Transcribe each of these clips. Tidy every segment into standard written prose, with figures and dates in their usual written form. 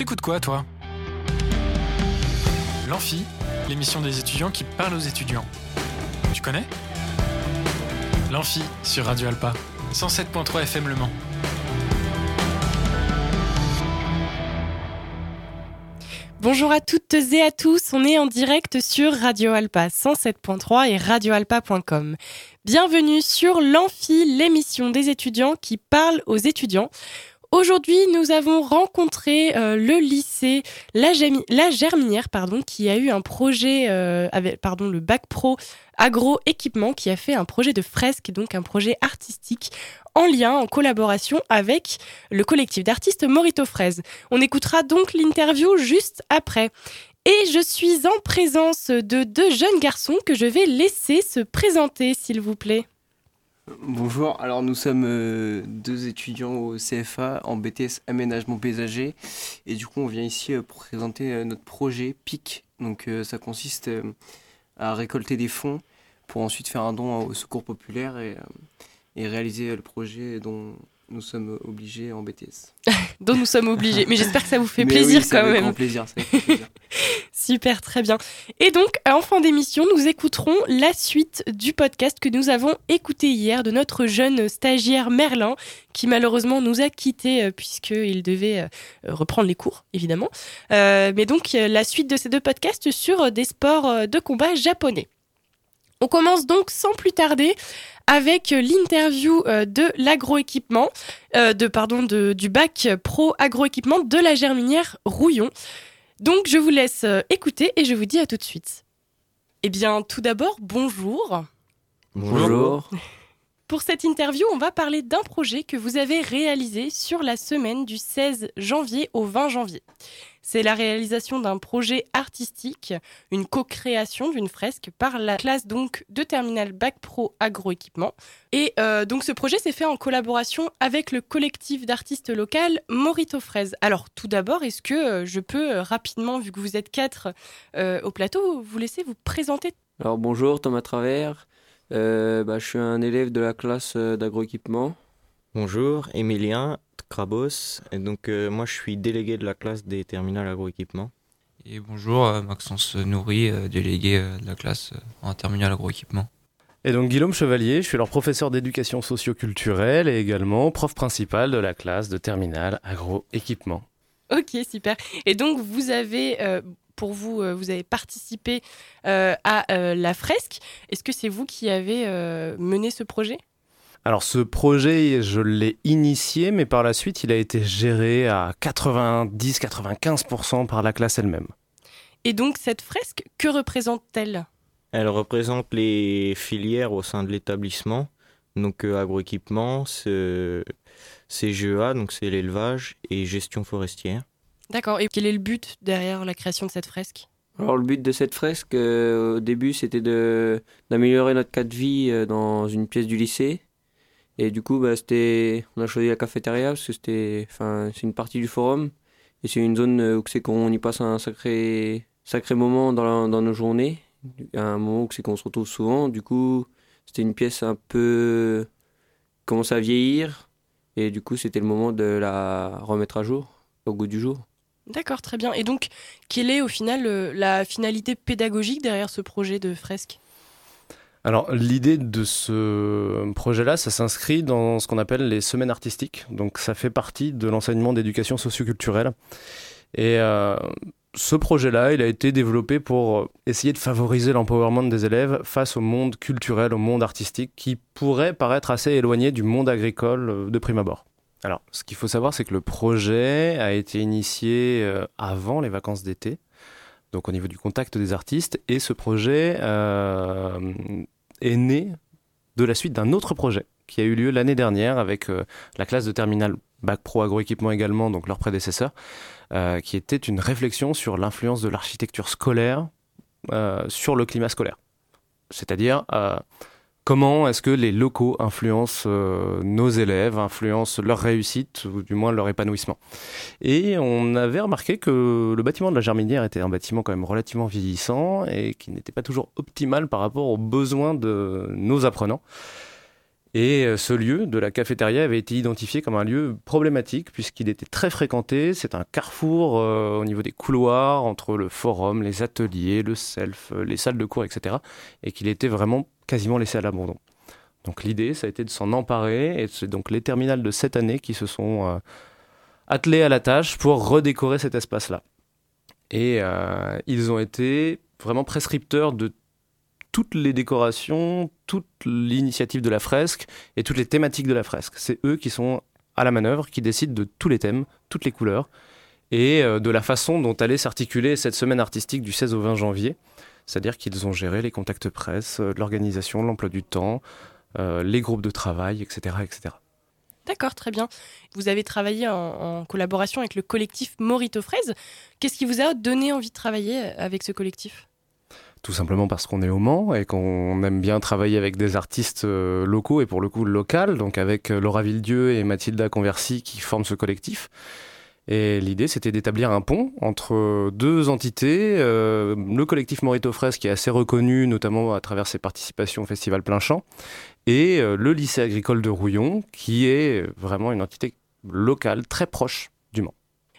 T'écoutes quoi, toi ? L'Amphi, l'émission des étudiants qui parlent aux étudiants. Tu connais ? L'Amphi, sur Radio Alpa, 107.3 FM Le Mans. Bonjour à toutes et à tous, on est en direct sur Radio Alpa 107.3 et radioalpa.com. Bienvenue sur l'Amphi, l'émission des étudiants qui parle aux étudiants. Aujourd'hui, nous avons rencontré le lycée La Germinière, qui a eu un projet avec le Bac Pro Agroéquipement, qui a fait un projet de fresque, donc un projet artistique en lien, en collaboration avec le collectif d'artistes Morito Fraise. On écoutera donc l'interview juste après. Et je suis en présence de deux jeunes garçons que je vais laisser se présenter, s'il vous plaît. Bonjour, alors nous sommes deux étudiants au CFA en BTS aménagement paysager et du coup on vient ici pour présenter notre projet PIC. Donc ça consiste à récolter des fonds pour ensuite faire un don au Secours populaire et réaliser le projet dont nous sommes obligés en BTS. Dont nous sommes obligés, mais j'espère que ça vous fait plaisir, oui, quand même. Grand plaisir, ça fait plaisir. Super, très bien. Et donc, en fin d'émission, nous écouterons la suite du podcast que nous avons écouté hier de notre jeune stagiaire Merlin, qui malheureusement nous a quittés puisqu'il devait reprendre les cours, évidemment. Mais donc, la suite de ces deux podcasts sur des sports de combat japonais. On commence donc sans plus tarder avec l'interview de l'agroéquipement, du Bac Pro Agroéquipement de la Germinière Rouillon. Donc je vous laisse écouter et je vous dis à tout de suite. Eh bien tout d'abord, bonjour. Bonjour. Pour cette interview, on va parler d'un projet que vous avez réalisé sur la semaine du 16 janvier au 20 janvier. C'est la réalisation d'un projet artistique, une co-création d'une fresque par la classe donc de terminale Bac Pro Agroéquipement. Et donc ce projet s'est fait en collaboration avec le collectif d'artistes local Morito Fraise. Alors tout d'abord, est-ce que je peux rapidement, vu que vous êtes quatre au plateau, vous laisser vous présenter ? Alors bonjour, Thomas Travers. Je suis un élève de la classe d'agroéquipement. Bonjour, Émilien Crabos. Et donc, moi, je suis délégué de la classe des terminales agroéquipement. Et bonjour, Maxence Nourri, délégué de la classe en terminale agroéquipement. Et donc, Guillaume Chevalier, je suis leur professeur d'éducation socio-culturelle et également prof principal de la classe de terminale agroéquipement. Ok, super. Et donc, vous avez... vous avez participé à la fresque. Est-ce que c'est vous qui avez mené ce projet ? Alors ce projet, je l'ai initié, mais par la suite, il a été géré à 90-95% par la classe elle-même. Et donc cette fresque, que représente-t-elle ? Elle représente les filières au sein de l'établissement. Donc agroéquipement, CGEA, donc c'est l'élevage et gestion forestière. D'accord, et quel est le but derrière la création de cette fresque ? Alors le but de cette fresque, au début, c'était d'améliorer notre cadre de vie dans une pièce du lycée. Et du coup, on a choisi la cafétéria parce que c'est une partie du forum. Et c'est une zone où on y passe un sacré moment dans nos journées. Un moment où qu'on se retrouve souvent. Du coup, c'était une pièce un peu commençait à vieillir. Et du coup, c'était le moment de la remettre à jour, au goût du jour. D'accord, très bien. Et donc, quelle est au final la finalité pédagogique derrière ce projet de fresque ? Alors, l'idée de ce projet-là, ça s'inscrit dans ce qu'on appelle les semaines artistiques. Donc, ça fait partie de l'enseignement d'éducation socioculturelle. Et ce projet-là, il a été développé pour essayer de favoriser l'empowerment des élèves face au monde culturel, au monde artistique, qui pourrait paraître assez éloigné du monde agricole de prime abord. Alors, ce qu'il faut savoir, c'est que le projet a été initié avant les vacances d'été, donc au niveau du contact des artistes, et ce projet est né de la suite d'un autre projet qui a eu lieu l'année dernière avec la classe de terminale Bac Pro Agroéquipement également, donc leur prédécesseur, qui était une réflexion sur l'influence de l'architecture scolaire sur le climat scolaire. C'est-à-dire... comment est-ce que les locaux influencent nos élèves, influencent leur réussite ou du moins leur épanouissement ? Et on avait remarqué que le bâtiment de la Germinière était un bâtiment quand même relativement vieillissant et qui n'était pas toujours optimal par rapport aux besoins de nos apprenants. Et ce lieu de la cafétéria avait été identifié comme un lieu problématique puisqu'il était très fréquenté. C'est un carrefour au niveau des couloirs, entre le forum, les ateliers, le self, les salles de cours, etc. Et qu'il était vraiment quasiment laissé à l'abandon. Donc l'idée, ça a été de s'en emparer. Et c'est donc les terminales de cette année qui se sont attelés à la tâche pour redécorer cet espace-là. Et ils ont été vraiment prescripteurs de toutes les décorations, toute l'initiative de la fresque et toutes les thématiques de la fresque. C'est eux qui sont à la manœuvre, qui décident de tous les thèmes, toutes les couleurs et de la façon dont allait s'articuler cette semaine artistique du 16 au 20 janvier. C'est-à-dire qu'ils ont géré les contacts presse, l'organisation, l'emploi du temps, les groupes de travail, etc., etc. D'accord, très bien. Vous avez travaillé en collaboration avec le collectif Morito Fraise. Qu'est-ce qui vous a donné envie de travailler avec ce collectif ? Tout simplement parce qu'on est au Mans et qu'on aime bien travailler avec des artistes locaux et pour le coup local, donc avec Laura Villedieu et Mathilda Conversi qui forment ce collectif. Et l'idée, c'était d'établir un pont entre deux entités. Le collectif Morito Fraise, qui est assez reconnu, notamment à travers ses participations au Festival Plein Champ, et le lycée agricole de Rouillon, qui est vraiment une entité locale, très proche du Mans.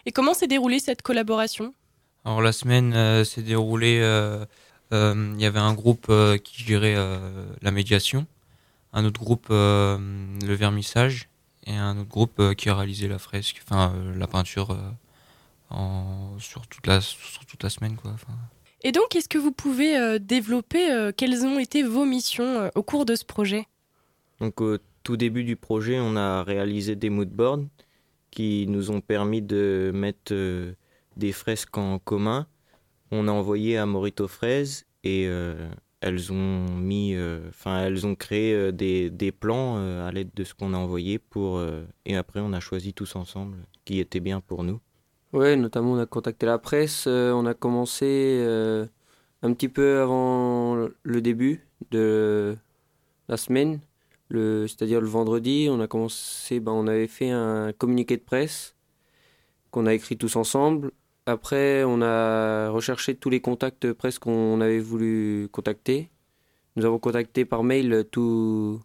Et comment s'est déroulée cette collaboration ? Alors la semaine s'est déroulée... Il y avait un groupe qui gérait la médiation, un autre groupe le vernissage et un autre groupe qui réalisait la fresque, la peinture sur toute la semaine. Et donc, est-ce que vous pouvez développer quelles ont été vos missions au cours de ce projet ? Donc, au tout début du projet, on a réalisé des moodboards qui nous ont permis de mettre des fresques en commun. On a envoyé à Morito Fraise et elles ont créé des plans à l'aide de ce qu'on a envoyé et après on a choisi tous ensemble qui était bien pour nous. Ouais, notamment on a contacté la presse, on a commencé un petit peu avant le début de la semaine, c'est-à-dire le vendredi, on a commencé, on avait fait un communiqué de presse qu'on a écrit tous ensemble. Après, on a recherché tous les contacts presse qu'on avait voulu contacter. Nous avons contacté par mail tous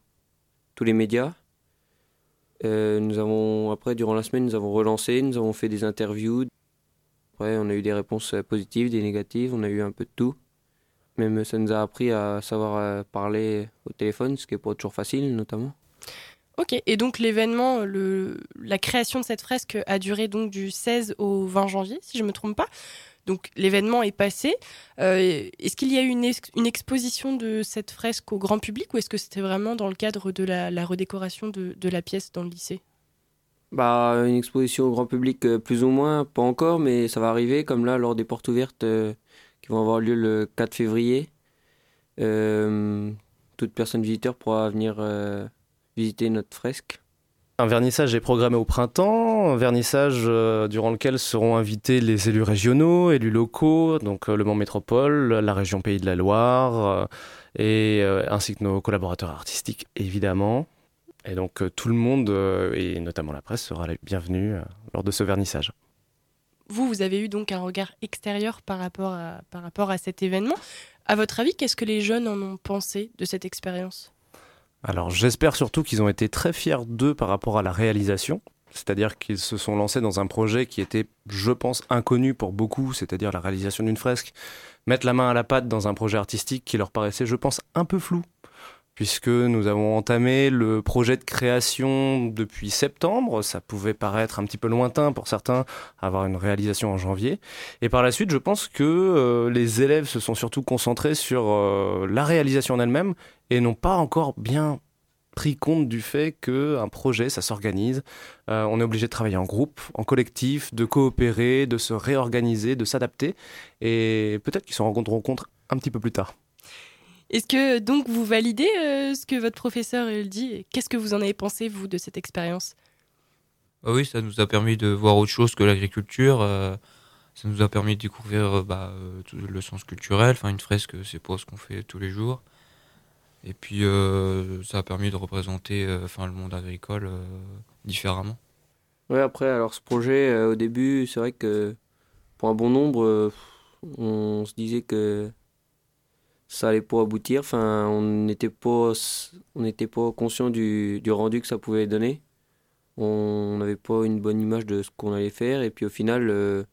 les médias. Durant la semaine, nous avons relancé, nous avons fait des interviews. Après, on a eu des réponses positives, des négatives, on a eu un peu de tout. Même ça nous a appris à savoir parler au téléphone, ce qui n'est pas toujours facile, notamment. Ok, et donc l'événement, la création de cette fresque a duré donc du 16 au 20 janvier, si je ne me trompe pas. Donc l'événement est passé. Est-ce qu'il y a eu une exposition de cette fresque au grand public ou est-ce que c'était vraiment dans le cadre de la redécoration de la pièce dans le lycée ? Une exposition au grand public, plus ou moins, pas encore, mais ça va arriver, comme là, lors des portes ouvertes qui vont avoir lieu le 4 février. Toute personne visiteur pourra venir... visiter notre fresque. Un vernissage est programmé au printemps, un vernissage durant lequel seront invités les élus régionaux, élus locaux, donc le Mans Métropole, la région Pays de la Loire, ainsi que nos collaborateurs artistiques, évidemment. Et donc tout le monde, et notamment la presse, sera bienvenue lors de ce vernissage. Vous avez eu donc un regard extérieur par rapport à cet événement. À votre avis, qu'est-ce que les jeunes en ont pensé de cette expérience ? Alors j'espère surtout qu'ils ont été très fiers d'eux par rapport à la réalisation, c'est-à-dire qu'ils se sont lancés dans un projet qui était, je pense, inconnu pour beaucoup, c'est-à-dire la réalisation d'une fresque, mettre la main à la pâte dans un projet artistique qui leur paraissait, je pense, un peu flou, puisque nous avons entamé le projet de création depuis septembre, ça pouvait paraître un petit peu lointain pour certains, avoir une réalisation en janvier, et par la suite, je pense que les élèves se sont surtout concentrés sur la réalisation en elle-même, et n'ont pas encore bien pris compte du fait qu'un projet, ça s'organise. On est obligé de travailler en groupe, en collectif, de coopérer, de se réorganiser, de s'adapter. Et peut-être qu'ils se rendront compte un petit peu plus tard. Est-ce que donc vous validez ce que votre professeur dit ? Qu'est-ce que vous en avez pensé, vous, de cette expérience ? Oui, ça nous a permis de voir autre chose que l'agriculture. Ça nous a permis de découvrir le sens culturel. Une fresque, c'est pas ce qu'on fait tous les jours. Et puis, ça a permis de représenter le monde agricole différemment. Oui, après, alors ce projet, au début, c'est vrai que pour un bon nombre, on se disait que ça allait pas aboutir. Enfin, on n'était pas conscient du rendu que ça pouvait donner. On n'avait pas une bonne image de ce qu'on allait faire. Et puis au final,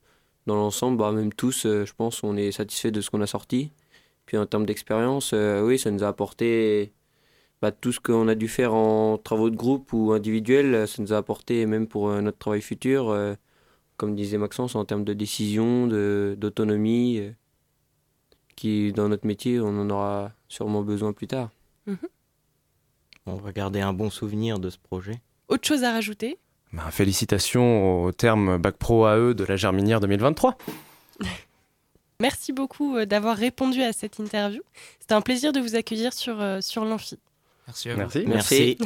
dans l'ensemble, même tous, je pense, on est satisfait de ce qu'on a sorti. Puis en termes d'expérience, oui, ça nous a apporté tout ce qu'on a dû faire en travaux de groupe ou individuels. Ça nous a apporté, même pour notre travail futur, comme disait Maxence, en termes de décision, d'autonomie, qui dans notre métier, on en aura sûrement besoin plus tard. Mmh. On va garder un bon souvenir de ce projet. Autre chose à rajouter ? Félicitations au terme Bac Pro AE de la Germinière 2023. Merci beaucoup d'avoir répondu à cette interview. C'était un plaisir de vous accueillir sur l'Amphi. Merci à vous. Merci.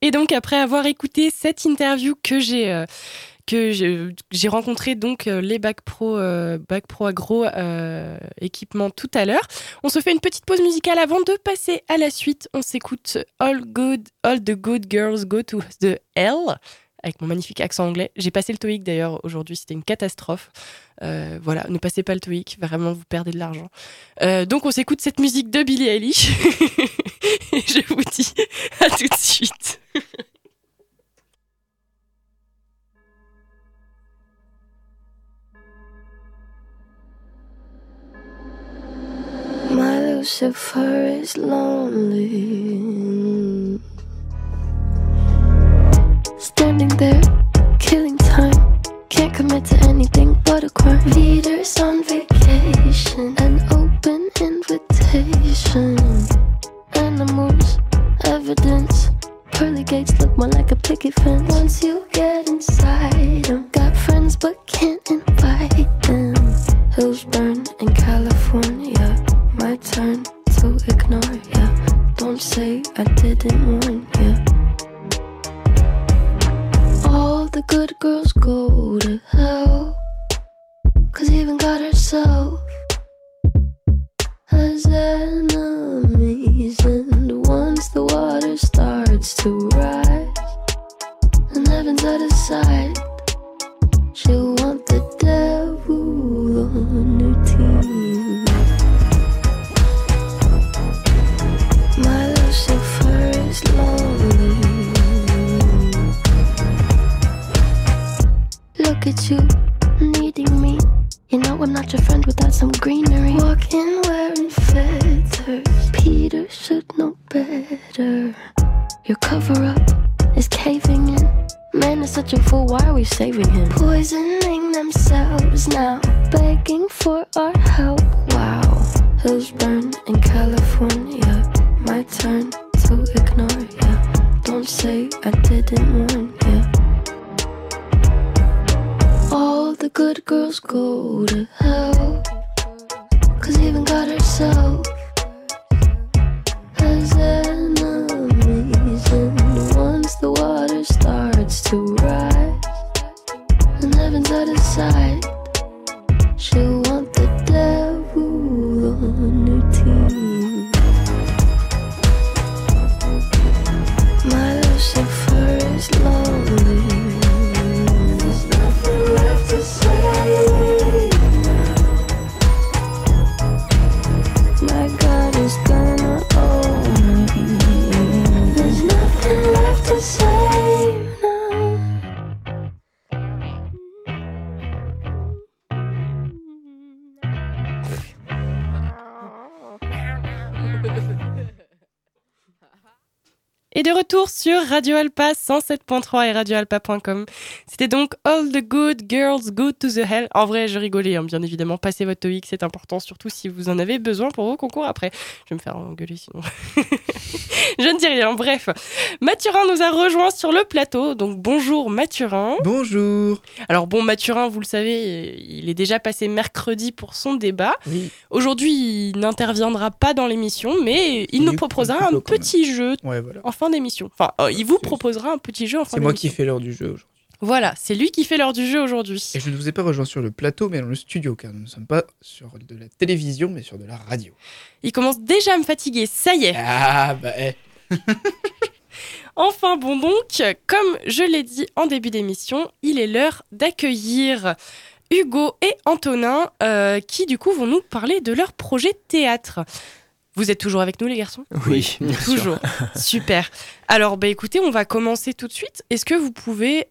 Et donc, après avoir écouté cette interview que j'ai rencontré donc les Bac Pro Agroéquipement tout à l'heure. On se fait une petite pause musicale avant de passer à la suite. On s'écoute All the Good Girls Go to the Hell avec mon magnifique accent anglais. J'ai passé le TOEIC d'ailleurs aujourd'hui, c'était une catastrophe. Voilà, ne passez pas le TOEIC, vraiment vous perdez de l'argent. Donc on s'écoute cette musique de Billie Eilish et je vous dis à tout de suite. Lucifer is lonely, standing there, killing time. Can't commit to anything but a crime. Leaders on vacation, an open invitation. Animals, evidence. Pearly gates look more like a picket fence. Once you get inside them, got friends but can't invite them. Hills burn in California. My turn to ignore ya, yeah. Don't say I didn't warn ya, yeah. All the good girls go to hell, 'cause even God herself has enemies. And once the water starts to rise and heaven's out of sight, she'll want the devil on her team. Lucifer is lonely. Look at you, needing me. You know I'm not your friend without some greenery. Walking wearing feathers, Peter should know better. Your cover-up is caving in. Man is such a fool, why are we saving him? Poisoning themselves now, begging for our help, wow. Hills burn in California. My turn to ignore ya, yeah. Don't say I didn't warn ya, yeah. All the good girls go to hell, 'cause even God herself has enemies. And once the water starts to rise and heaven's out of sight, she'll want the devil on her team. Lucifer is lonely. There's nothing left to say. My God is gonna own me. There's nothing left to say now. Et de retour sur Radio Alpa 107.3 et radioalpa.com. C'était donc All the Good Girls Go to the Hell. En vrai, je rigolais, hein, bien évidemment. Passez votre TOEIC, c'est important, surtout si vous en avez besoin pour vos concours après. Je vais me faire engueuler sinon. Je ne dis rien, bref. Mathurin nous a rejoints sur le plateau. Donc bonjour Mathurin. Bonjour. Alors bon, Mathurin, vous le savez, il est déjà passé mercredi pour son débat. Oui. Aujourd'hui, il n'interviendra pas dans l'émission, mais il nous proposera un petit jeu. Ouais, voilà. Fin d'émission. Il vous proposera un petit jeu en fin d'émission. C'est moi qui fais l'heure du jeu aujourd'hui. Voilà, c'est lui qui fait l'heure du jeu aujourd'hui. Et je ne vous ai pas rejoint sur le plateau, mais dans le studio, car nous ne sommes pas sur de la télévision, mais sur de la radio. Il commence déjà à me fatiguer, ça y est. Enfin bon, donc, comme je l'ai dit en début d'émission, il est l'heure d'accueillir Hugo et Antonin, qui du coup vont nous parler de leur projet théâtre. Vous êtes toujours avec nous les garçons ? Oui, bien toujours. Sûr. Super. Alors écoutez, on va commencer tout de suite. Est-ce que vous pouvez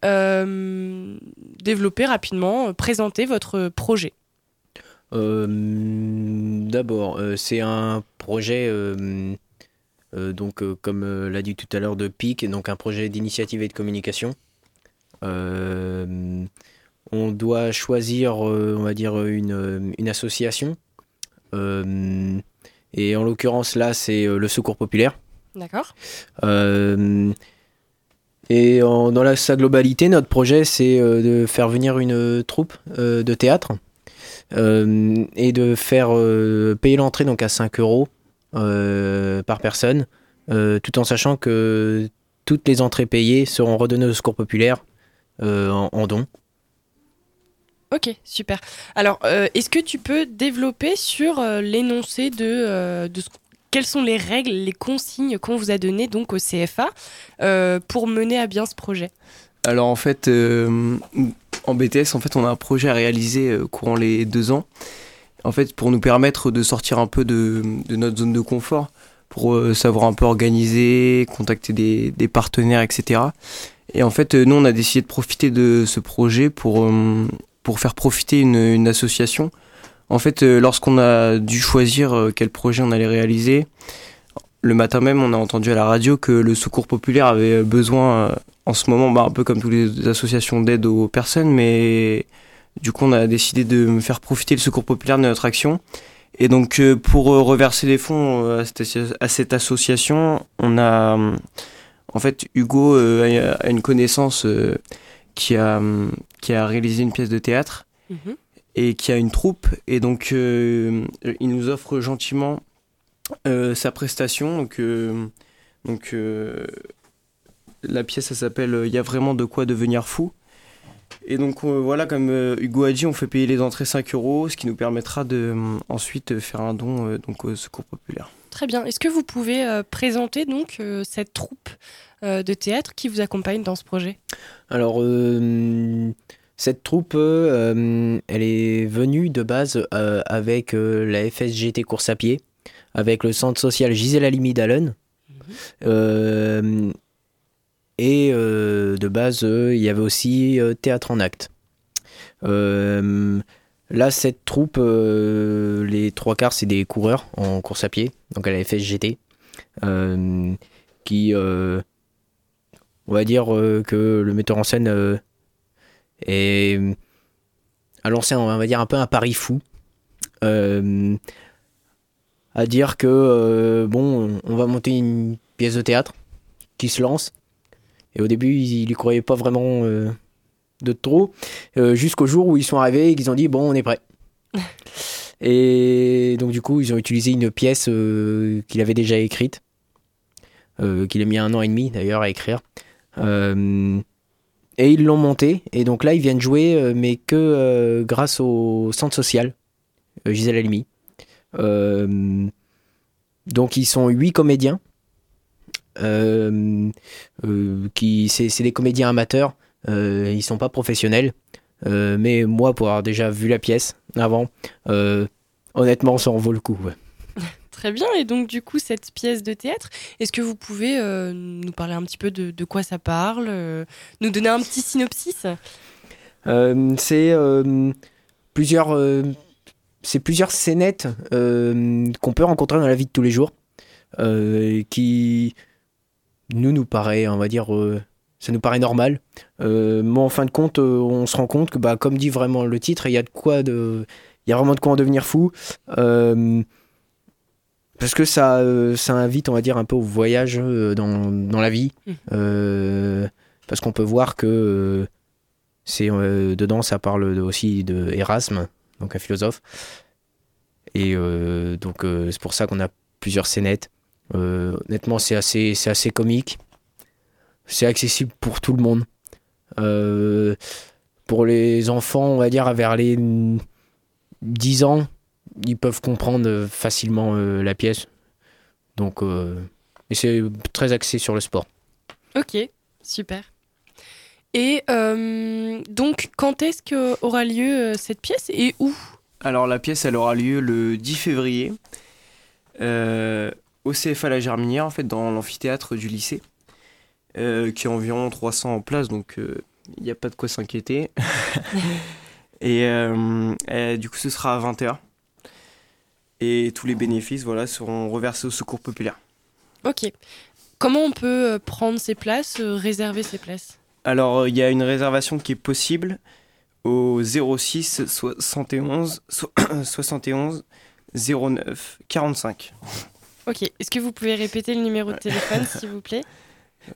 développer rapidement, présenter votre projet ? D'abord, c'est un projet, comme l'a dit tout à l'heure, de PIC, donc un projet d'initiative et de communication. On doit choisir, on va dire, une association. Et en l'occurrence, là, c'est le Secours populaire. D'accord. Et dans sa globalité, notre projet, c'est de faire venir une troupe de théâtre. Et de faire payer l'entrée donc à 5 € par personne, tout en sachant que toutes les entrées payées seront redonnées au Secours populaire en don. Ok, super. Alors, est-ce que tu peux développer sur l'énoncé de quelles sont les règles, les consignes qu'on vous a données donc au CFA pour mener à bien ce projet ? Alors en fait, en BTS, en fait, on a un projet à réaliser courant les 2 ans, en fait, pour nous permettre de sortir un peu de notre zone de confort, pour savoir un peu organiser, contacter des partenaires, etc. Et en fait, nous, on a décidé de profiter de ce projet pour faire profiter une association. En fait, lorsqu'on a dû choisir quel projet on allait réaliser, le matin même, on a entendu à la radio que le Secours populaire avait besoin... En ce moment, un peu comme toutes les associations d'aide aux personnes, mais du coup, on a décidé de faire profiter le Secours populaire de notre action. Et donc, pour reverser les fonds à cette association, on a, en fait, Hugo a une connaissance qui a réalisé une pièce de théâtre et qui a une troupe. Et donc, il nous offre gentiment sa prestation. La pièce, ça s'appelle « Il y a vraiment de quoi devenir fou ». Et donc voilà, comme Hugo a dit, on fait payer les entrées 5 €, ce qui nous permettra de ensuite faire un don au Secours populaire. Très bien. Est-ce que vous pouvez présenter donc cette troupe de théâtre qui vous accompagne dans ce projet ? Alors, cette troupe, elle est venue de base avec la FSGT course à pied, avec le centre social Gisèle Halimi d'Allonne. Et de base, il y avait aussi théâtre en acte. Là, cette troupe, les 3 quarts, c'est des coureurs en course à pied, donc à la FSGT, qui, on va dire que le metteur en scène a lancé, on va dire, un peu un pari fou. À dire que, on va monter une pièce de théâtre qui se lance. Et au début, ils n'y croyaient pas vraiment de trop, jusqu'au jour où ils sont arrivés et qu'ils ont dit « bon, on est prêt ». Et donc du coup, ils ont utilisé une pièce qu'il avait déjà écrite, qu'il a mis 1 an et demi d'ailleurs à écrire. Et ils l'ont montée, et donc là, ils viennent jouer, mais que grâce au centre social, Gisèle Halimi. Donc ils sont 8 comédiens. C'est des comédiens amateurs, ils sont pas professionnels, mais moi pour avoir déjà vu la pièce avant, honnêtement ça en vaut le coup, ouais. Très bien. Et donc du coup, cette pièce de théâtre, est-ce que vous pouvez nous parler un petit peu de quoi ça parle, nous donner un petit synopsis? C'est plusieurs scénettes qu'on peut rencontrer dans la vie de tous les jours, qui nous paraît, on va dire, ça nous paraît normal, mais en fin de compte, on se rend compte que, comme dit vraiment le titre, il y a vraiment de quoi en devenir fou, parce que ça invite, on va dire, un peu au voyage dans la vie, parce qu'on peut voir que dedans, ça parle aussi de Erasme, donc un philosophe, et donc c'est pour ça qu'on a plusieurs scénettes. Honnêtement, c'est assez comique, c'est accessible pour tout le monde, pour les enfants, on va dire vers les 10 ans, ils peuvent comprendre facilement la pièce, donc et c'est très axé sur le sport. Ok, super. Et donc, quand est-ce qu'aura lieu cette pièce et où ? Alors, la pièce, elle aura lieu le 10 février au CFA La Germinière, en fait, dans l'amphithéâtre du lycée, qui a environ 300 en place, donc il n'y a pas de quoi s'inquiéter. Et du coup, ce sera à 20h. Et tous les bénéfices seront reversés au Secours populaire. Ok. Comment on peut prendre ses places, réserver ses places ? Alors, il y a une réservation qui est possible au 06 71 71 09 45. Ok, est-ce que vous pouvez répéter le numéro de téléphone, s'il vous plaît ?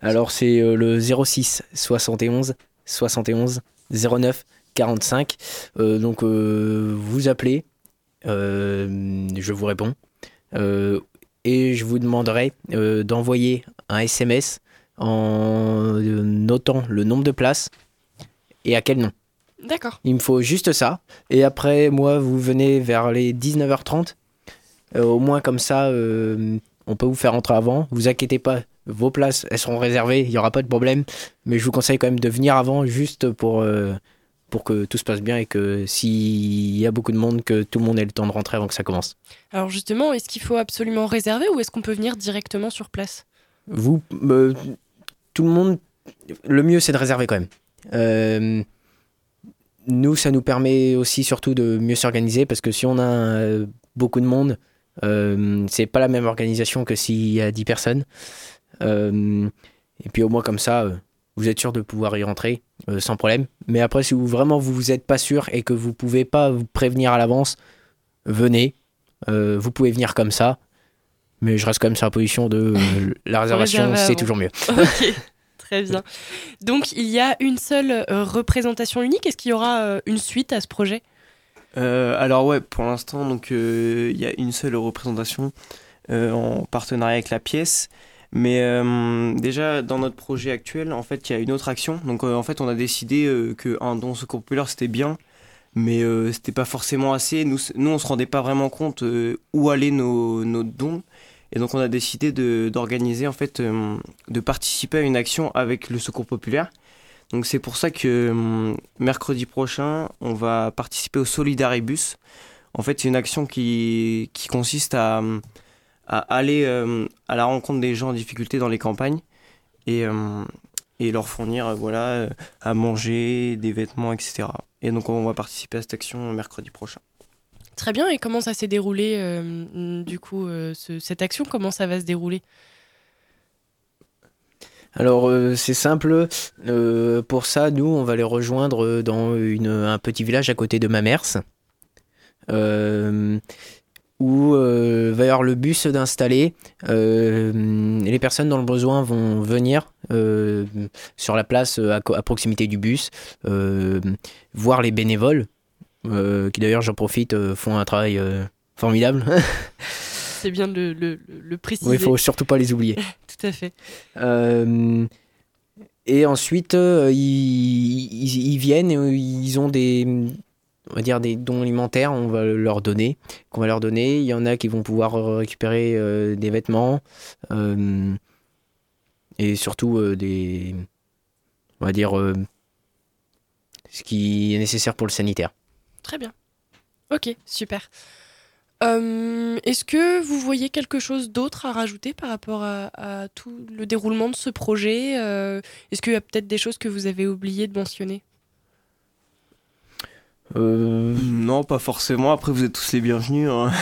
Alors, c'est le 06 71 71 09 45. Donc, vous appelez, je vous réponds, et je vous demanderai d'envoyer un SMS en notant le nombre de places et à quel nom. D'accord. Il me faut juste ça. Et après, moi, vous venez vers les 19h30. Au moins, comme ça, on peut vous faire rentrer avant. Vous inquiétez pas, vos places, elles seront réservées. Il n'y aura pas de problème. Mais je vous conseille quand même de venir avant, juste pour que tout se passe bien et que s'il y a beaucoup de monde, que tout le monde ait le temps de rentrer avant que ça commence. Alors justement, est-ce qu'il faut absolument réserver ou est-ce qu'on peut venir directement sur place ? Vous, tout le monde, le mieux c'est de réserver quand même. Nous, ça nous permet aussi surtout de mieux s'organiser parce que si on a beaucoup de monde, c'est pas la même organisation que s'il y a 10 personnes. Et puis au moins comme ça, vous êtes sûr de pouvoir y rentrer sans problème. Mais après, si vous, vraiment vous êtes pas sûr et que vous pouvez pas vous prévenir à l'avance, venez. Vous pouvez venir comme ça. Mais je reste quand même sur la position de la réservation, c'est toujours mieux. Ok, très bien. Donc, il y a une seule représentation unique. Est-ce qu'il y aura une suite à ce projet ? Alors ouais, pour l'instant, donc il y a une seule représentation en partenariat avec la pièce. Mais déjà, dans notre projet actuel, en fait, il y a une autre action. Donc, en fait, on a décidé qu'un don Secours populaire, c'était bien. Mais c'était pas forcément assez. Nous, on se rendait pas vraiment compte où allaient nos dons. Et donc, on a décidé d'organiser, en fait, de participer à une action avec le Secours populaire. Donc, c'est pour ça que mercredi prochain, on va participer au Solidaribus. En fait, c'est une action qui consiste à aller à la rencontre des gens en difficulté dans les campagnes et leur fournir à manger, des vêtements, etc. Et donc, on va participer à cette action mercredi prochain. Très bien. Et comment ça s'est déroulé, du coup, cette action ? Comment ça va se dérouler ? Alors, c'est simple. Pour ça, nous, on va les rejoindre dans un petit village à côté de Mamers, où va y avoir le bus d'installer. Les personnes dans le besoin vont venir sur la place à proximité du bus, voir les bénévoles, qui d'ailleurs, j'en profite, font un travail formidable. C'est bien de le préciser. Oui, il ne faut surtout pas les oublier. Tout à fait. Et ensuite, ils viennent, ils ont on va dire des dons alimentaires, qu'on va leur donner. Il y en a qui vont pouvoir récupérer des vêtements et surtout on va dire, ce qui est nécessaire pour le sanitaire. Très bien. Ok, super. Est-ce que vous voyez quelque chose d'autre à rajouter par rapport à tout le déroulement de ce projet ? Est-ce qu'il y a peut-être des choses que vous avez oublié de mentionner ? Non, pas forcément. Après, vous êtes tous les bienvenus, hein.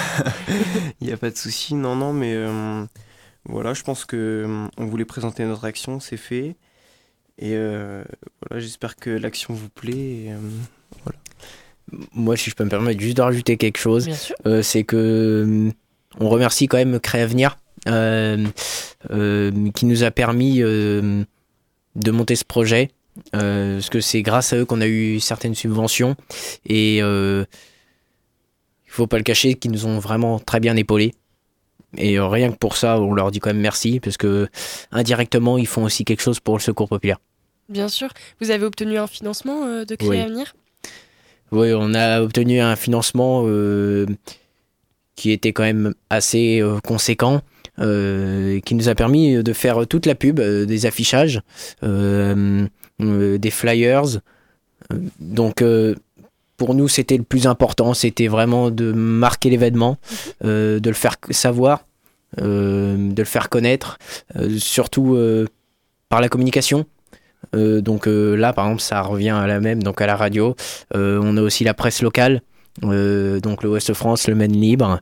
Il n'y a pas de souci. Non, mais je pense qu'on voulait présenter notre action, c'est fait. Et j'espère que l'action vous plaît. Et, moi, si je peux me permettre juste de rajouter quelque chose, c'est que on remercie quand même Créavenir qui nous a permis de monter ce projet. Parce que c'est grâce à eux qu'on a eu certaines subventions et il faut pas le cacher qu'ils nous ont vraiment très bien épaulés et rien que pour ça on leur dit quand même merci parce que indirectement ils font aussi quelque chose pour le Secours populaire. Bien sûr, vous avez obtenu un financement de Créavenir ? Oui, on a obtenu un financement qui était quand même assez conséquent qui nous a permis de faire toute la pub, des affichages, des flyers. Donc pour nous c'était le plus important, c'était vraiment de marquer l'événement, de le faire savoir, de le faire connaître, surtout par la communication. Donc là par exemple ça revient à la même, donc à la radio, on a aussi la presse locale, donc le Ouest France, le Maine Libre,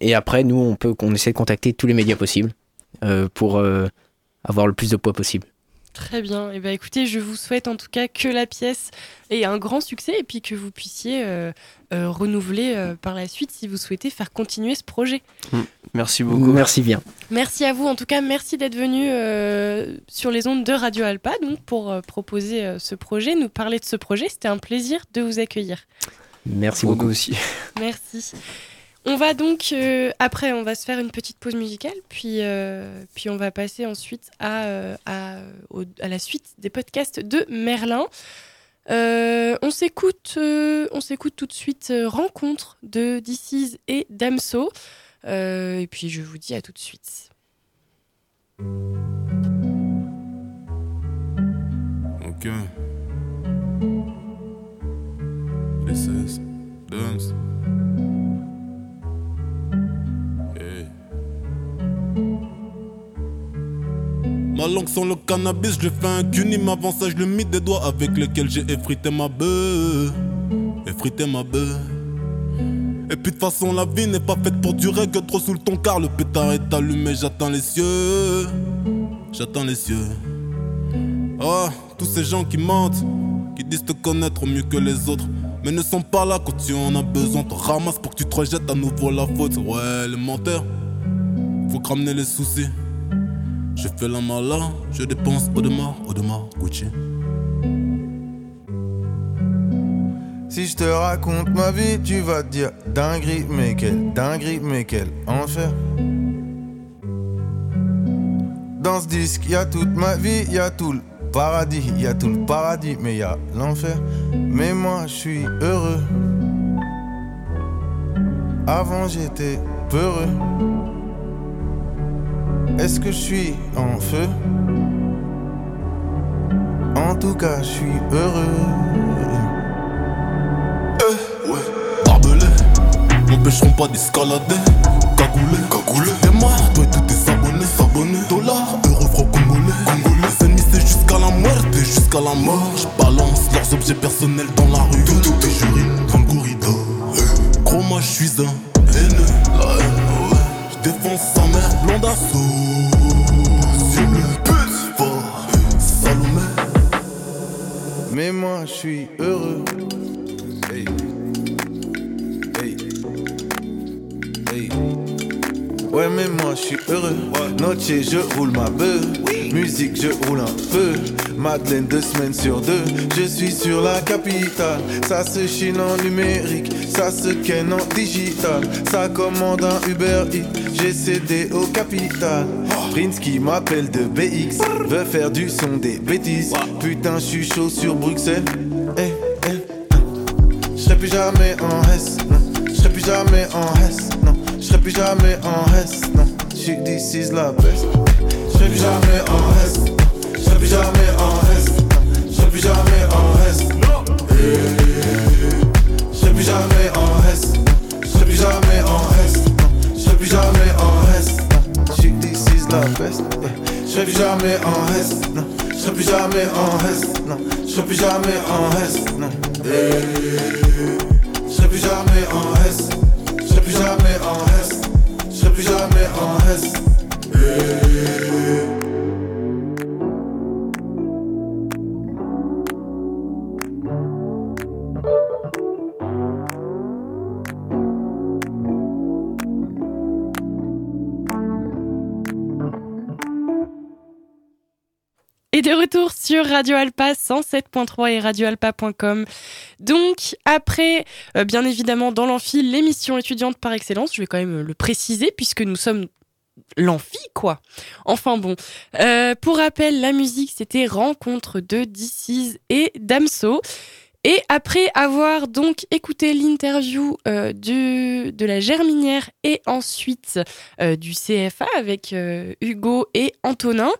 et après nous on essaie de contacter tous les médias possibles pour avoir le plus de poids possible. Très bien, et bien écoutez, je vous souhaite en tout cas que la pièce ait un grand succès et puis que vous puissiez renouveler par la suite si vous souhaitez faire continuer ce projet. Merci beaucoup. Merci bien. Merci à vous en tout cas, merci d'être venu sur les ondes de Radio Alpa donc, pour proposer ce projet, nous parler de ce projet, c'était un plaisir de vous accueillir. Merci beaucoup aussi. Merci. On va donc, après, on va se faire une petite pause musicale, puis on va passer ensuite à la suite des podcasts de Merlin. On s'écoute tout de suite Rencontre de Disiz et Damso, et puis je vous dis à tout de suite. Ok. This is dance. Ma langue sans le cannabis, je fais un cunim avant ça, je le mis des doigts avec lesquels j'ai effrité ma bœuf. Et puis de façon la vie n'est pas faite pour durer que trop sous le ton car le pétard est allumé, j'atteins les cieux. Ah, tous ces gens qui mentent, qui disent te connaître mieux que les autres, mais ne sont pas là quand tu en as besoin, te ramasse pour que tu te rejettes à nouveau la faute. Ouais, les menteurs, faut cramener les soucis. Je fais la mala, je dépense au-delà, Gucci. Si je te raconte ma vie, tu vas te dire dinguerie mais quel enfer. Dans ce disque, y'a toute ma vie, y'a tout le paradis, mais y'a l'enfer. Mais moi, je suis heureux. Avant, j'étais peureux. Est-ce que je suis en feu? En tout cas, je suis heureux. Ouais, barbelé, m'empêcheront pas d'escalader. Cagoulé, t'es marre, toi et tous tes abonnés. Dollars, euros, francs, congolais. Les ennemis, c'est jusqu'à la muerte, jusqu'à la mort. Je balance leurs objets personnels dans la rue. Tout est juré, comme Morito. Gros, moi, je suis un haineux. La haine, ouais, je défends sa mère, blonde assaut. Mais moi je suis heureux. Hey. Hey. Hey. Ouais mais moi je suis heureux. Noche je roule ma bœuf, oui. Musique je roule un peu. Madeleine 2 semaines sur 2. Je suis sur la capitale. Ça se chine en numérique, ça se ken en digital. Ça commande un Uber Eats. J'ai cédé au capital. Prince qui m'appelle de BX, veut faire du son des bêtises. Putain, je suis chaud sur Bruxelles. Je serai plus jamais en Hesse, non. Je serai plus jamais en Hesse, non. Je serai plus jamais en Hesse, non. Je suis d'ici la peste. Je serai plus jamais en Hesse, je serai plus jamais en Hesse, je serai plus jamais en Hesse. Je serai plus jamais en Hesse, je serai plus jamais en Hesse, je serai plus jamais en Hesse. La peste, yeah. Je serai plus jamais en reste, non. Je serai plus jamais en reste, non. Je serai plus jamais en reste, non. Je serai plus jamais en reste, je serai plus jamais en reste, je serai plus jamais en reste. Et de retour sur Radio Alpa 107.3 et radioalpa.com. Donc après, bien évidemment, dans l'Amphi, l'émission étudiante par excellence, je vais quand même le préciser puisque nous sommes l'Amphi, quoi. Enfin bon, pour rappel, la musique, c'était Rencontre de Disiz et Damso. Et après avoir donc écouté l'interview de La Germinière et ensuite du CFA avec Hugo et Antonin,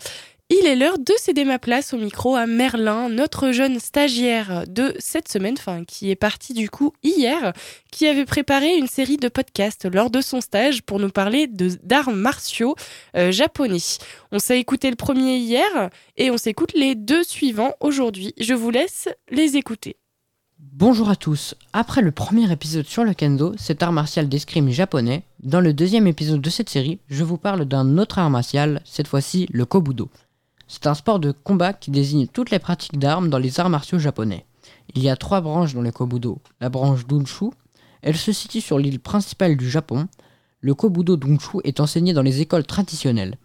il est l'heure de céder ma place au micro à Merlin, notre jeune stagiaire de cette semaine, qui est parti du coup hier, qui avait préparé une série de podcasts lors de son stage pour nous parler d'arts martiaux japonais. On s'est écouté le premier hier et on s'écoute les deux suivants aujourd'hui. Je vous laisse les écouter. Bonjour à tous. Après le premier épisode sur le Kendo, cet art martial d'escrime japonais, dans le deuxième épisode de cette série, je vous parle d'un autre art martial, cette fois-ci le Kobudo. C'est un sport de combat qui désigne toutes les pratiques d'armes dans les arts martiaux japonais. Il y a trois branches dans le Kobudo. La branche Dunshu, elle se situe sur l'île principale du Japon. Le Kobudo Dunshu est enseigné dans les écoles traditionnelles.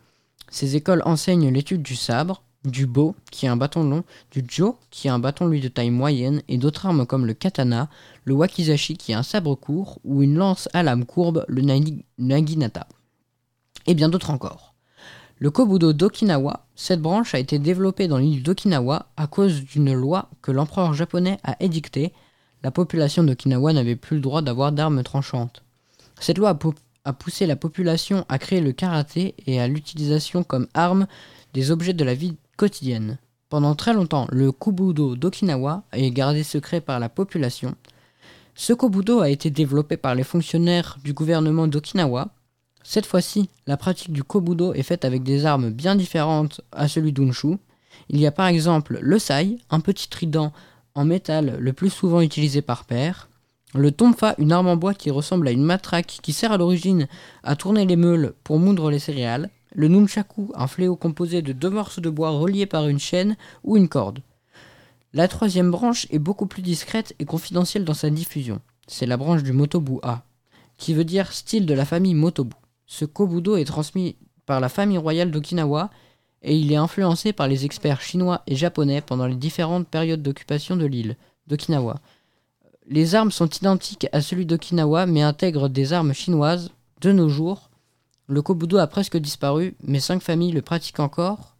Ces écoles enseignent l'étude du sabre, du bo, qui est un bâton long, du jo, qui est un bâton lui de taille moyenne, et d'autres armes comme le katana, le wakizashi, qui est un sabre court, ou une lance à lame courbe, le naginata, et bien d'autres encore. Le Kobudo d'Okinawa, cette branche a été développée dans l'île d'Okinawa à cause d'une loi que l'empereur japonais a édictée. La population d'Okinawa n'avait plus le droit d'avoir d'armes tranchantes. Cette loi a poussé la population à créer le karaté et à l'utilisation comme arme des objets de la vie quotidienne. Pendant très longtemps, le Kobudo d'Okinawa est gardé secret par la population. Ce Kobudo a été développé par les fonctionnaires du gouvernement d'Okinawa. Cette fois-ci, la pratique du Kobudo est faite avec des armes bien différentes à celui d'Unshu. Il y a par exemple le sai, un petit trident en métal le plus souvent utilisé par pair. Le tonfa, une arme en bois qui ressemble à une matraque qui sert à l'origine à tourner les meules pour moudre les céréales. Le nunchaku, un fléau composé de deux morceaux de bois reliés par une chaîne ou une corde. La troisième branche est beaucoup plus discrète et confidentielle dans sa diffusion. C'est la branche du motobu-a, qui veut dire style de la famille motobu. Ce Kobudo est transmis par la famille royale d'Okinawa et il est influencé par les experts chinois et japonais pendant les différentes périodes d'occupation de l'île d'Okinawa. Les armes sont identiques à celui d'Okinawa mais intègrent des armes chinoises. De nos jours, le Kobudo a presque disparu mais 5 familles le pratiquent encore.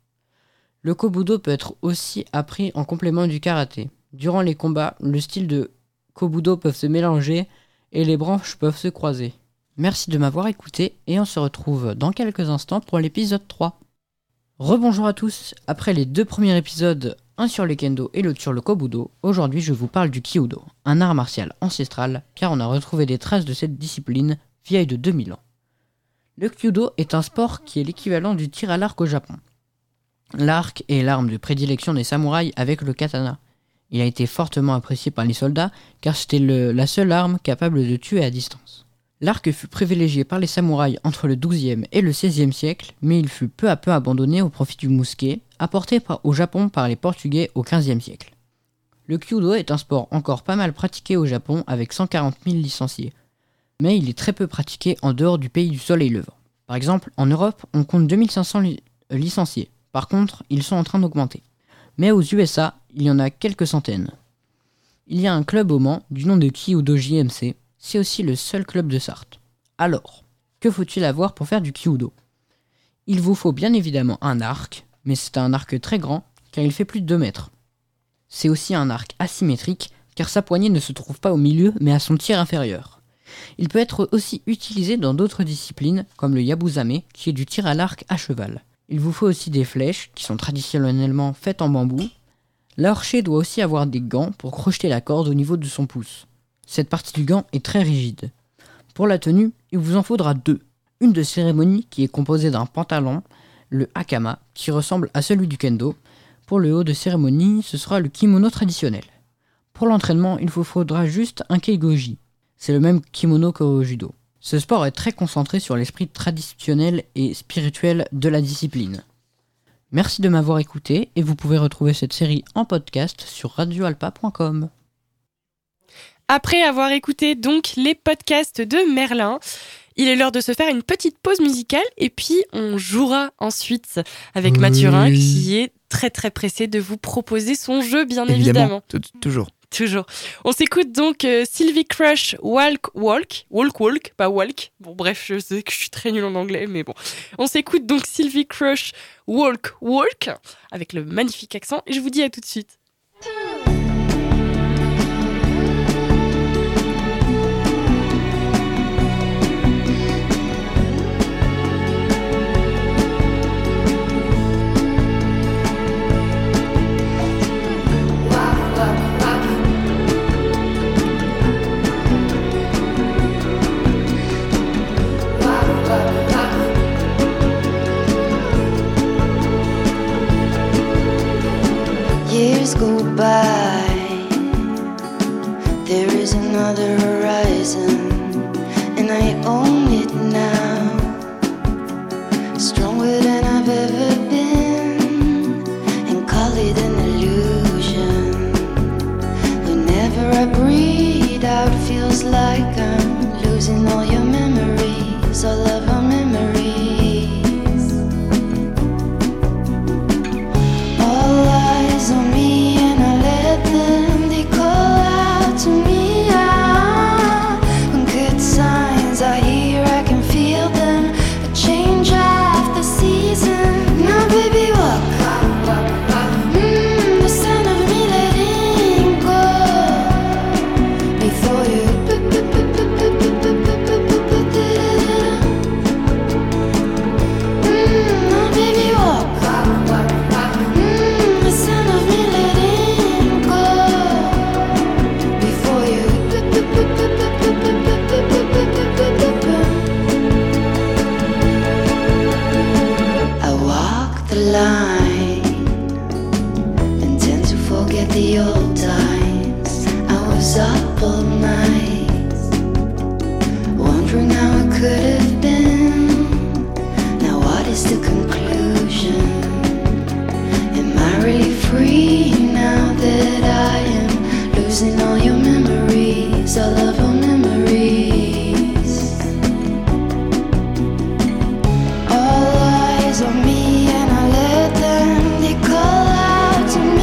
Le Kobudo peut être aussi appris en complément du karaté. Durant les combats, le style de Kobudo peuvent se mélanger et les branches peuvent se croiser. Merci de m'avoir écouté et on se retrouve dans quelques instants pour l'épisode 3. Rebonjour à tous, après les deux premiers épisodes, un sur le Kendo et l'autre sur le Kobudo, aujourd'hui je vous parle du Kyudo, un art martial ancestral car on a retrouvé des traces de cette discipline vieille de 2000 ans. Le Kyudo est un sport qui est l'équivalent du tir à l'arc au Japon. L'arc est l'arme de prédilection des samouraïs avec le katana. Il a été fortement apprécié par les soldats car c'était la seule arme capable de tuer à distance. L'arc fut privilégié par les samouraïs entre le XIIe et le XVIe siècle, mais il fut peu à peu abandonné au profit du mousquet, apporté au Japon par les Portugais au XVe siècle. Le Kyudo est un sport encore pas mal pratiqué au Japon avec 140 000 licenciés, mais il est très peu pratiqué en dehors du pays du soleil levant. Par exemple, en Europe, on compte 2500 licenciés. Par contre, ils sont en train d'augmenter. Mais aux USA, il y en a quelques centaines. Il y a un club au Mans du nom de Kyudo JMC. C'est aussi le seul club de Sarthe. Alors, que faut-il avoir pour faire du Kyudo ? Il vous faut bien évidemment un arc, mais c'est un arc très grand, car il fait plus de 2 mètres. C'est aussi un arc asymétrique, car sa poignée ne se trouve pas au milieu, mais à son tir inférieur. Il peut être aussi utilisé dans d'autres disciplines, comme le yabusame, qui est du tir à l'arc à cheval. Il vous faut aussi des flèches, qui sont traditionnellement faites en bambou. L'archer doit aussi avoir des gants pour crocheter la corde au niveau de son pouce. Cette partie du gant est très rigide. Pour la tenue, il vous en faudra 2. Une de cérémonie qui est composée d'un pantalon, le hakama, qui ressemble à celui du kendo. Pour le haut de cérémonie, ce sera le kimono traditionnel. Pour l'entraînement, il vous faudra juste un keigoji. C'est le même kimono qu'au judo. Ce sport est très concentré sur l'esprit traditionnel et spirituel de la discipline. Merci de m'avoir écouté et vous pouvez retrouver cette série en podcast sur radioalpa.com. Après avoir écouté donc les podcasts de Merlin, il est l'heure de se faire une petite pause musicale et puis on jouera ensuite avec Mathurin qui est très très pressé de vous proposer son jeu, bien évidemment. Toujours. On s'écoute donc Sylvie Crush, Walk. Bon bref, je sais que je suis très nulle en anglais, mais bon. On s'écoute donc Sylvie Crush, Walk, avec le magnifique accent et je vous dis à tout de suite. another horizon, and I own it now. Stronger than I've ever been, and call it an illusion. Whenever I breathe out, feels like I'm losing all your memories, all of our memories. All eyes on me, and I let them, they call out to me. The old times, I was up all night, wondering how it could have been. Now what is the conclusion? Am I really free now that I am losing all your memories, all of our memories? All eyes on me, and I let them, they call out to me.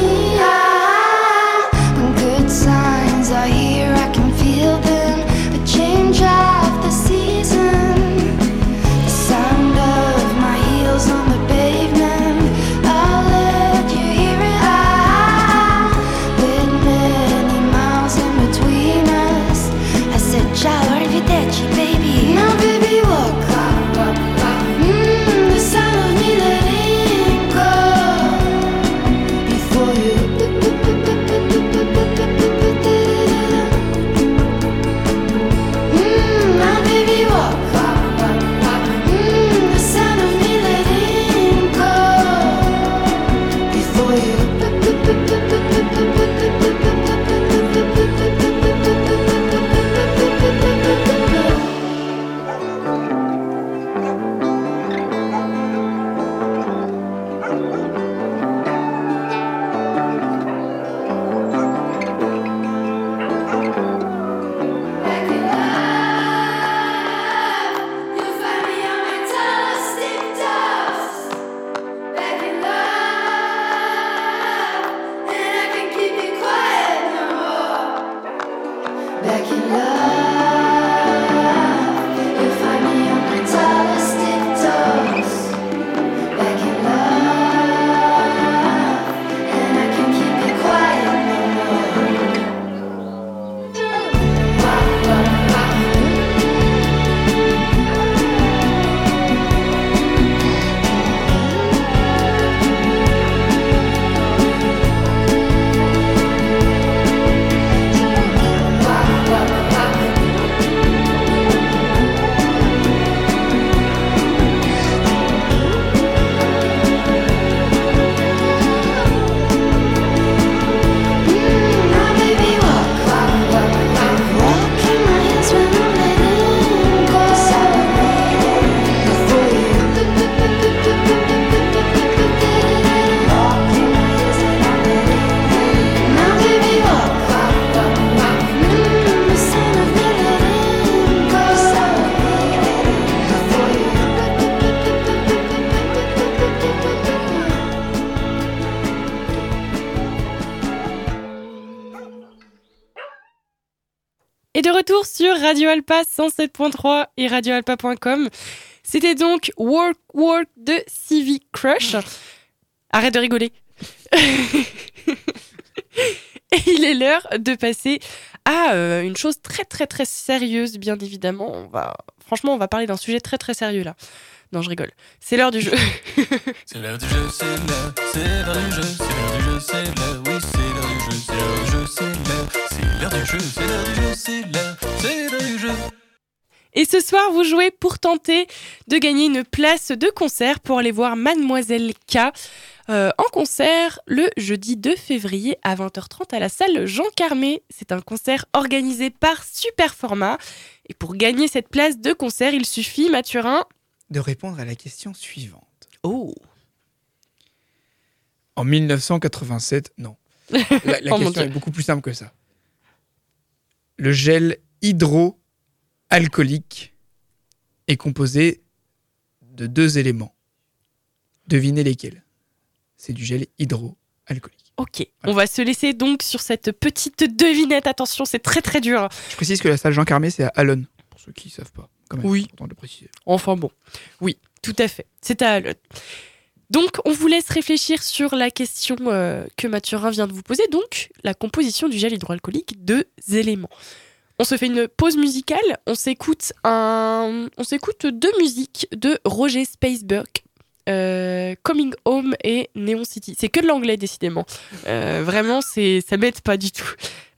Sur Radio Alpa 107.3 et radioalpa.com. C'était donc Work Work de CV Crush. Arrête de rigoler. Et il est l'heure de passer à une chose très très très sérieuse, bien évidemment. Franchement, on va parler d'un sujet très très sérieux là. Non, je rigole. C'est l'heure du jeu. C'est l'heure du jeu, c'est l'heure du jeu, c'est l'heure du jeu, c'est l'heure, oui, c'est l'heure du jeu, c'est l'heure du jeu, c'est l'heure du jeu, c'est l'heure du jeu, c'est l'heure du jeu. Et ce soir, vous jouez pour tenter de gagner une place de concert pour aller voir Mademoiselle K en concert le jeudi 2 février à 20h30 à la salle Jean Carmet. C'est un concert organisé par Superformat. Et pour gagner cette place de concert, il suffit, Mathurin, de répondre à la question suivante. Oh. En 1987, non. La question est beaucoup plus simple que ça. Le gel hydroalcoolique est composé de deux éléments. Devinez lesquels. C'est du gel hydroalcoolique. Ok, voilà. On va se laisser donc sur cette petite devinette. Attention, c'est très très dur. Je précise que la salle Jean Carmet, c'est à Allonne, pour ceux qui ne savent pas. Quand même, oui, important de le préciser. Enfin bon, oui, tout à fait, c'est à Allonne. Donc, on vous laisse réfléchir sur la question que Mathurin vient de vous poser, donc la composition du gel hydroalcoolique, deux éléments. On se fait une pause musicale, on s'écoute deux musiques de Roger Spaceberg, Coming Home et Neon City. C'est que de l'anglais, décidément. Vraiment, ça m'aide pas du tout.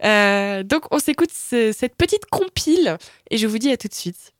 Donc, on s'écoute cette petite compile et je vous dis à tout de suite.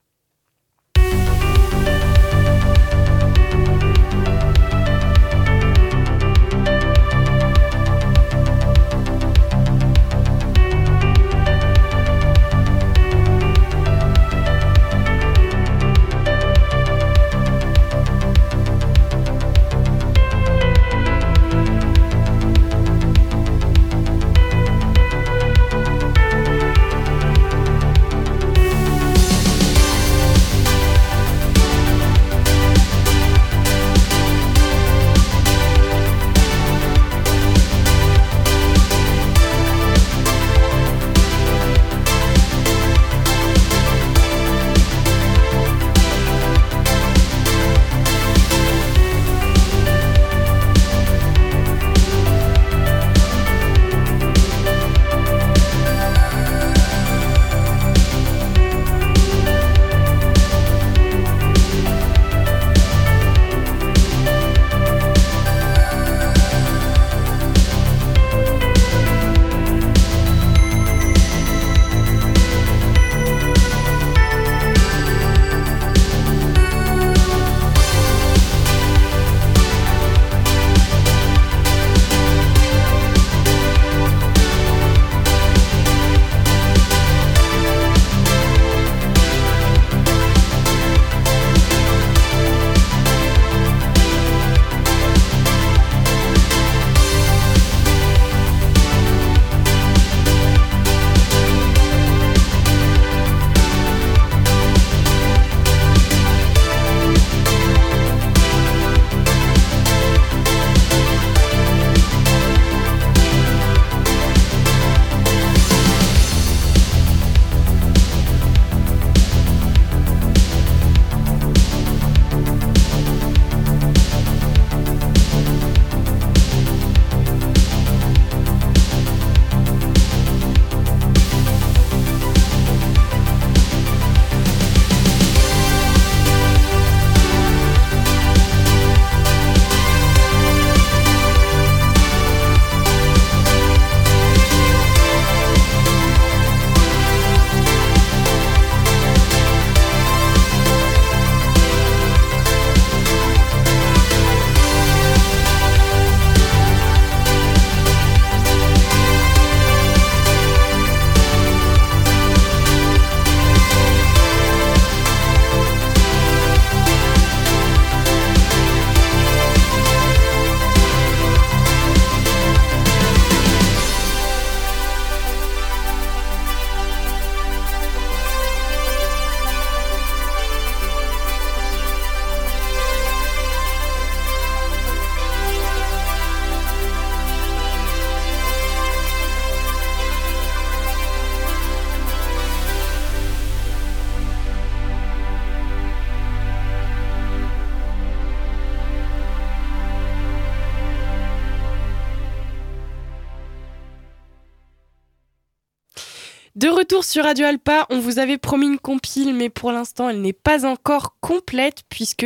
De retour sur Radio Alpa, on vous avait promis une compile, mais pour l'instant, elle n'est pas encore complète, puisque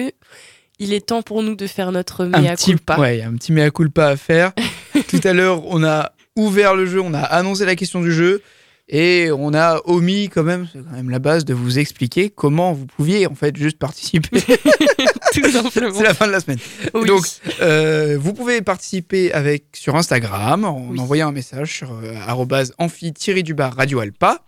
il est temps pour nous de faire notre mea culpa. Ouais, un petit mea culpa à faire. Tout à l'heure, on a ouvert le jeu, on a annoncé la question du jeu, Et on a omis quand même, c'est quand même la base, de vous expliquer comment vous pouviez en fait juste participer. Tout simplement. C'est la fin de la semaine. Oui. Donc, vous pouvez participer sur Instagram, en envoyant un message sur @amphi_radioalpa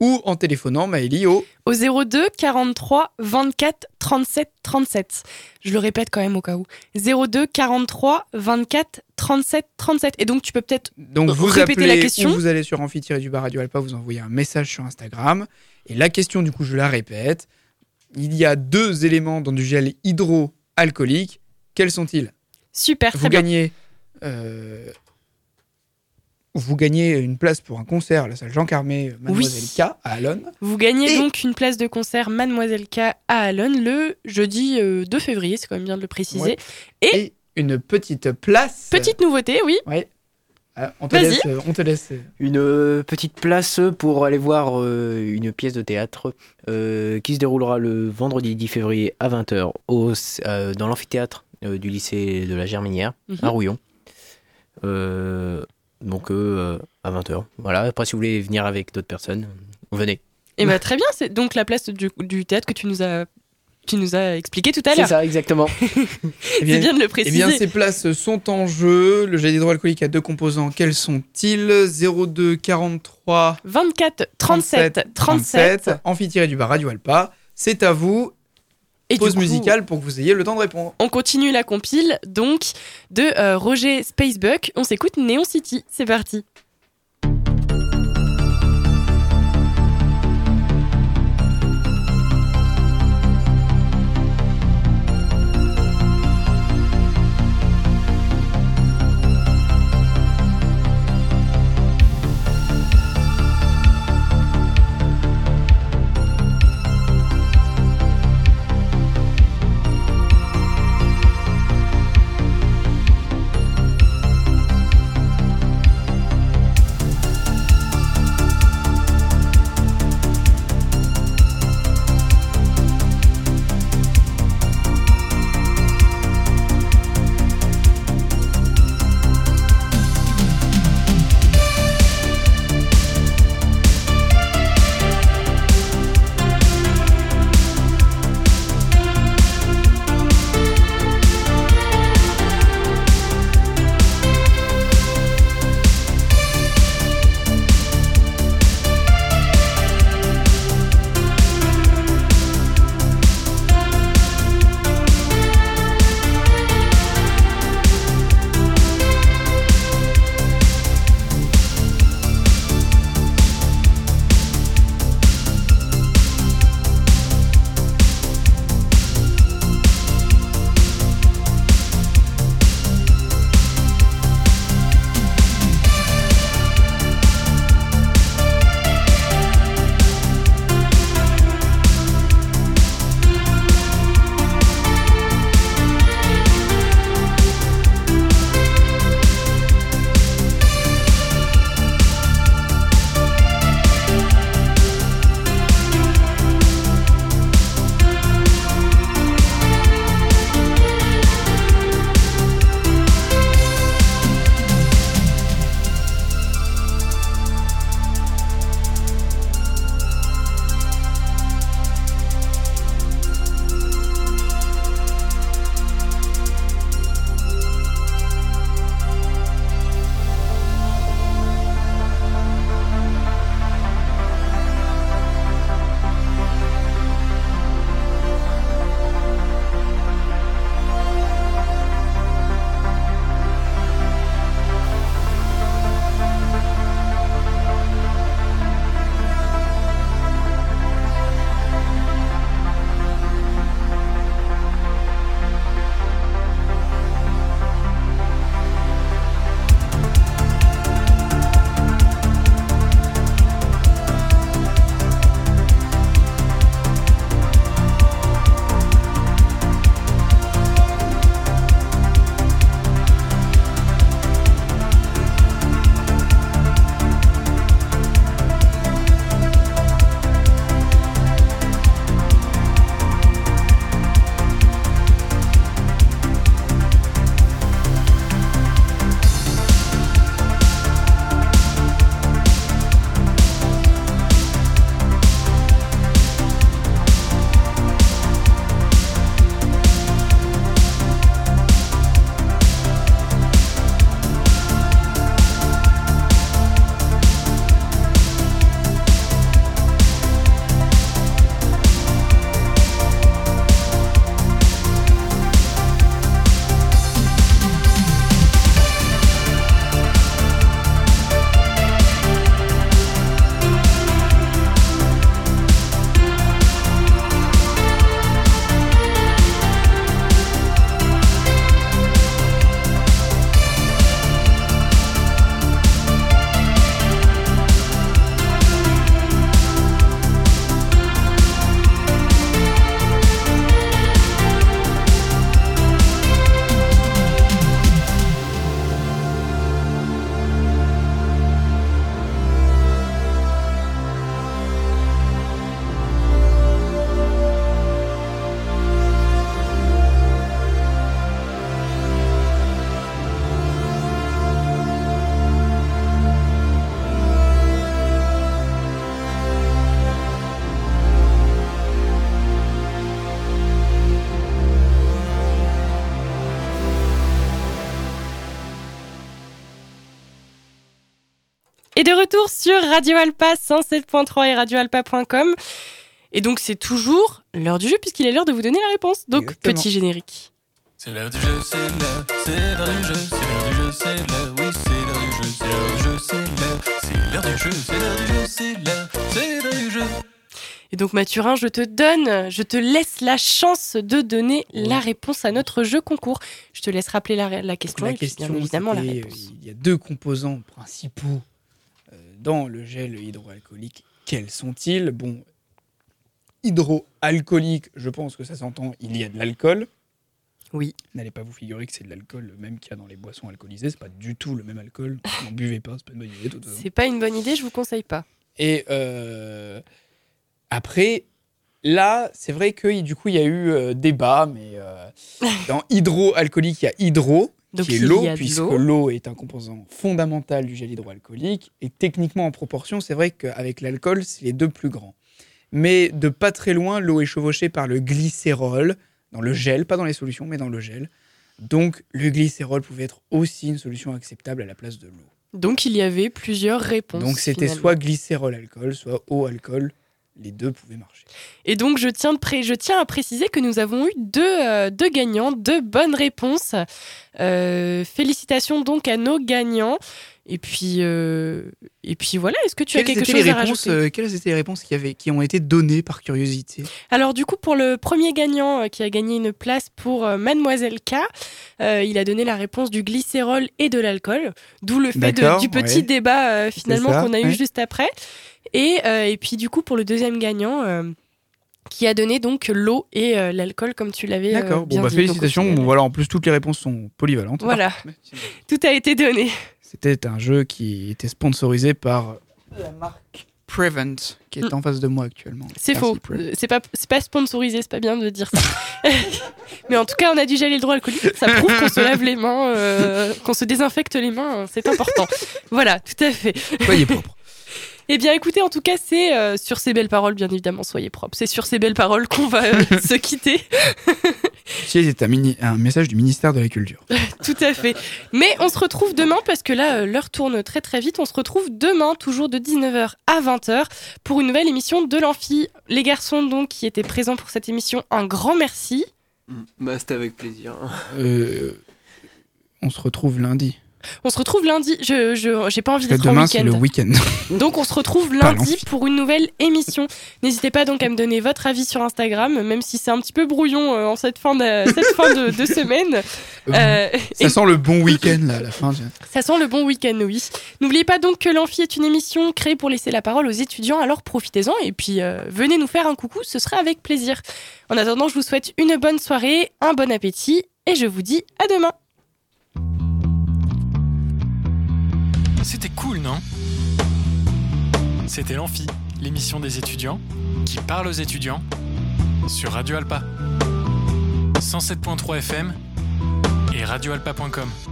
ou en téléphonant Maëlie au 02 43 24 37 37. Je le répète quand même au cas où. 02 43 24 37 37. Et donc, tu peux peut-être répéter la question. Vous allez sur amphi_radioalpa, vous envoyez un message sur Instagram. Et la question, du coup, je la répète. Il y a 2 éléments dans du gel hydroalcoolique. Quels sont-ils ? Super, vous gagnez, bien. Vous gagnez une place pour un concert à la salle Jean Carmet, Mademoiselle K à Allonne. Vous gagnez donc une place de concert Mademoiselle K à Allonne le jeudi 2 février, c'est quand même bien de le préciser. Ouais. Et une petite place. Petite nouveauté, oui. Ouais. On te laisse. Une petite place pour aller voir une pièce de théâtre qui se déroulera le vendredi 10 février à 20h dans l'amphithéâtre du lycée de La Germinière, à Rouillon. Donc à 20h. Voilà. Après, si vous voulez venir avec d'autres personnes, venez. Et bah, très bien. C'est donc la place du théâtre que tu nous as expliqué tout à l'heure. C'est ça, exactement. C'est bien de le préciser. Eh bien, ces places sont en jeu. Le gel hydroalcoolique a 2 composants. Quels sont-ils ? 02 43 24 37 37. Amphi-du-bas Radio Alpa. C'est à vous. Et pause musicale pour que vous ayez le temps de répondre. On continue la compile donc de Roger Spacebuck. On s'écoute Neon City. C'est parti. est de retour sur Radio Alpa 107.3 et radioalpa.com. Et donc, c'est toujours l'heure du jeu, puisqu'il est l'heure de vous donner la réponse. Donc, exactement. Petit générique. C'est l'heure du jeu, c'est l'heure, c'est l'heure du jeu, c'est l'heure du jeu, c'est l'heure, oui, c'est l'heure du jeu, c'est l'heure du jeu, c'est l'heure du jeu, c'est l'heure du jeu, c'est l'heure du jeu. Et donc Mathurin, je te laisse la chance de donner la réponse à notre jeu concours. Je te laisse rappeler la question, la et question, bien évidemment la réponse. Il y a deux composants principaux dans le gel hydroalcoolique. Quels sont-ils ? Bon, hydroalcoolique, je pense que ça s'entend, il y a de l'alcool. Oui. N'allez pas vous figurer que c'est de l'alcool même qu'il y a dans les boissons alcoolisées. C'est pas du tout le même alcool. N'en buvez pas, c'est pas une bonne idée. C'est pas une bonne idée, je vous conseille pas. Et après, là, c'est vrai que du coup, il y a eu débat, mais dans hydroalcoolique, il y a hydro, donc, qui est l'eau, puisque l'eau est un composant fondamental du gel hydroalcoolique. Et techniquement, en proportion, c'est vrai qu'avec l'alcool, c'est les deux plus grands. Mais de pas très loin, l'eau est chevauchée par le glycérol, dans le gel, pas dans les solutions, mais dans le gel. Donc, le glycérol pouvait être aussi une solution acceptable à la place de l'eau. Donc, il y avait plusieurs réponses. Donc, c'était finalement soit glycérol-alcool, soit eau-alcool. Les deux pouvaient marcher. Et donc, je tiens à préciser que nous avons eu deux gagnants, deux bonnes réponses. Félicitations donc à nos gagnants. Et puis voilà, est-ce que tu as quelque chose à rajouter ? Quelles étaient les réponses qui ont été données par curiosité ? Alors du coup, pour le premier gagnant qui a gagné une place pour Mademoiselle K, il a donné la réponse du glycérol et de l'alcool, d'où le fait du petit débat finalement qu'on a eu juste après. Et puis du coup, pour le deuxième gagnant, qui a donné donc l'eau et l'alcool, comme tu l'avais bien dit. Félicitations, voilà, en plus toutes les réponses sont polyvalentes. Voilà, tout a été donné. C'était un jeu qui était sponsorisé par la marque Prevent, qui est en face de moi actuellement. C'est faux, c'est pas sponsorisé, c'est pas bien de dire ça. Mais en tout cas, on a du gel hydroalcoolique, ça prouve qu'on se lave les mains, qu'on se désinfecte les mains, c'est important. Voilà, tout à fait. Soyez propre. Eh bien, écoutez, en tout cas, c'est sur ces belles paroles, bien évidemment, soyez propre. C'est sur ces belles paroles qu'on va se quitter. C'est un message du ministère de la Culture. Tout à fait. Mais on se retrouve demain, parce que là, l'heure tourne très très vite. On se retrouve demain, toujours de 19h à 20h, pour une nouvelle émission de l'Amphi. Les garçons, donc, qui étaient présents pour cette émission, un grand merci. Bah, c'était avec plaisir. On se retrouve lundi. On se retrouve lundi, j'ai pas envie d'être en week-end. Demain, c'est le week-end. Donc on se retrouve lundi pour une nouvelle émission. N'hésitez pas donc à me donner votre avis sur Instagram, même si c'est un petit peu brouillon en cette fin de semaine. Ça sent le bon week-end là, à la fin. Ça sent le bon week-end, oui. N'oubliez pas donc que l'Amphi est une émission créée pour laisser la parole aux étudiants, alors profitez-en et puis venez nous faire un coucou, ce serait avec plaisir. En attendant, je vous souhaite une bonne soirée, un bon appétit et je vous dis à demain. C'était cool, non ? C'était l'Amphi, l'émission des étudiants qui parle aux étudiants sur Radio Alpa. 107.3 FM et radioalpa.com.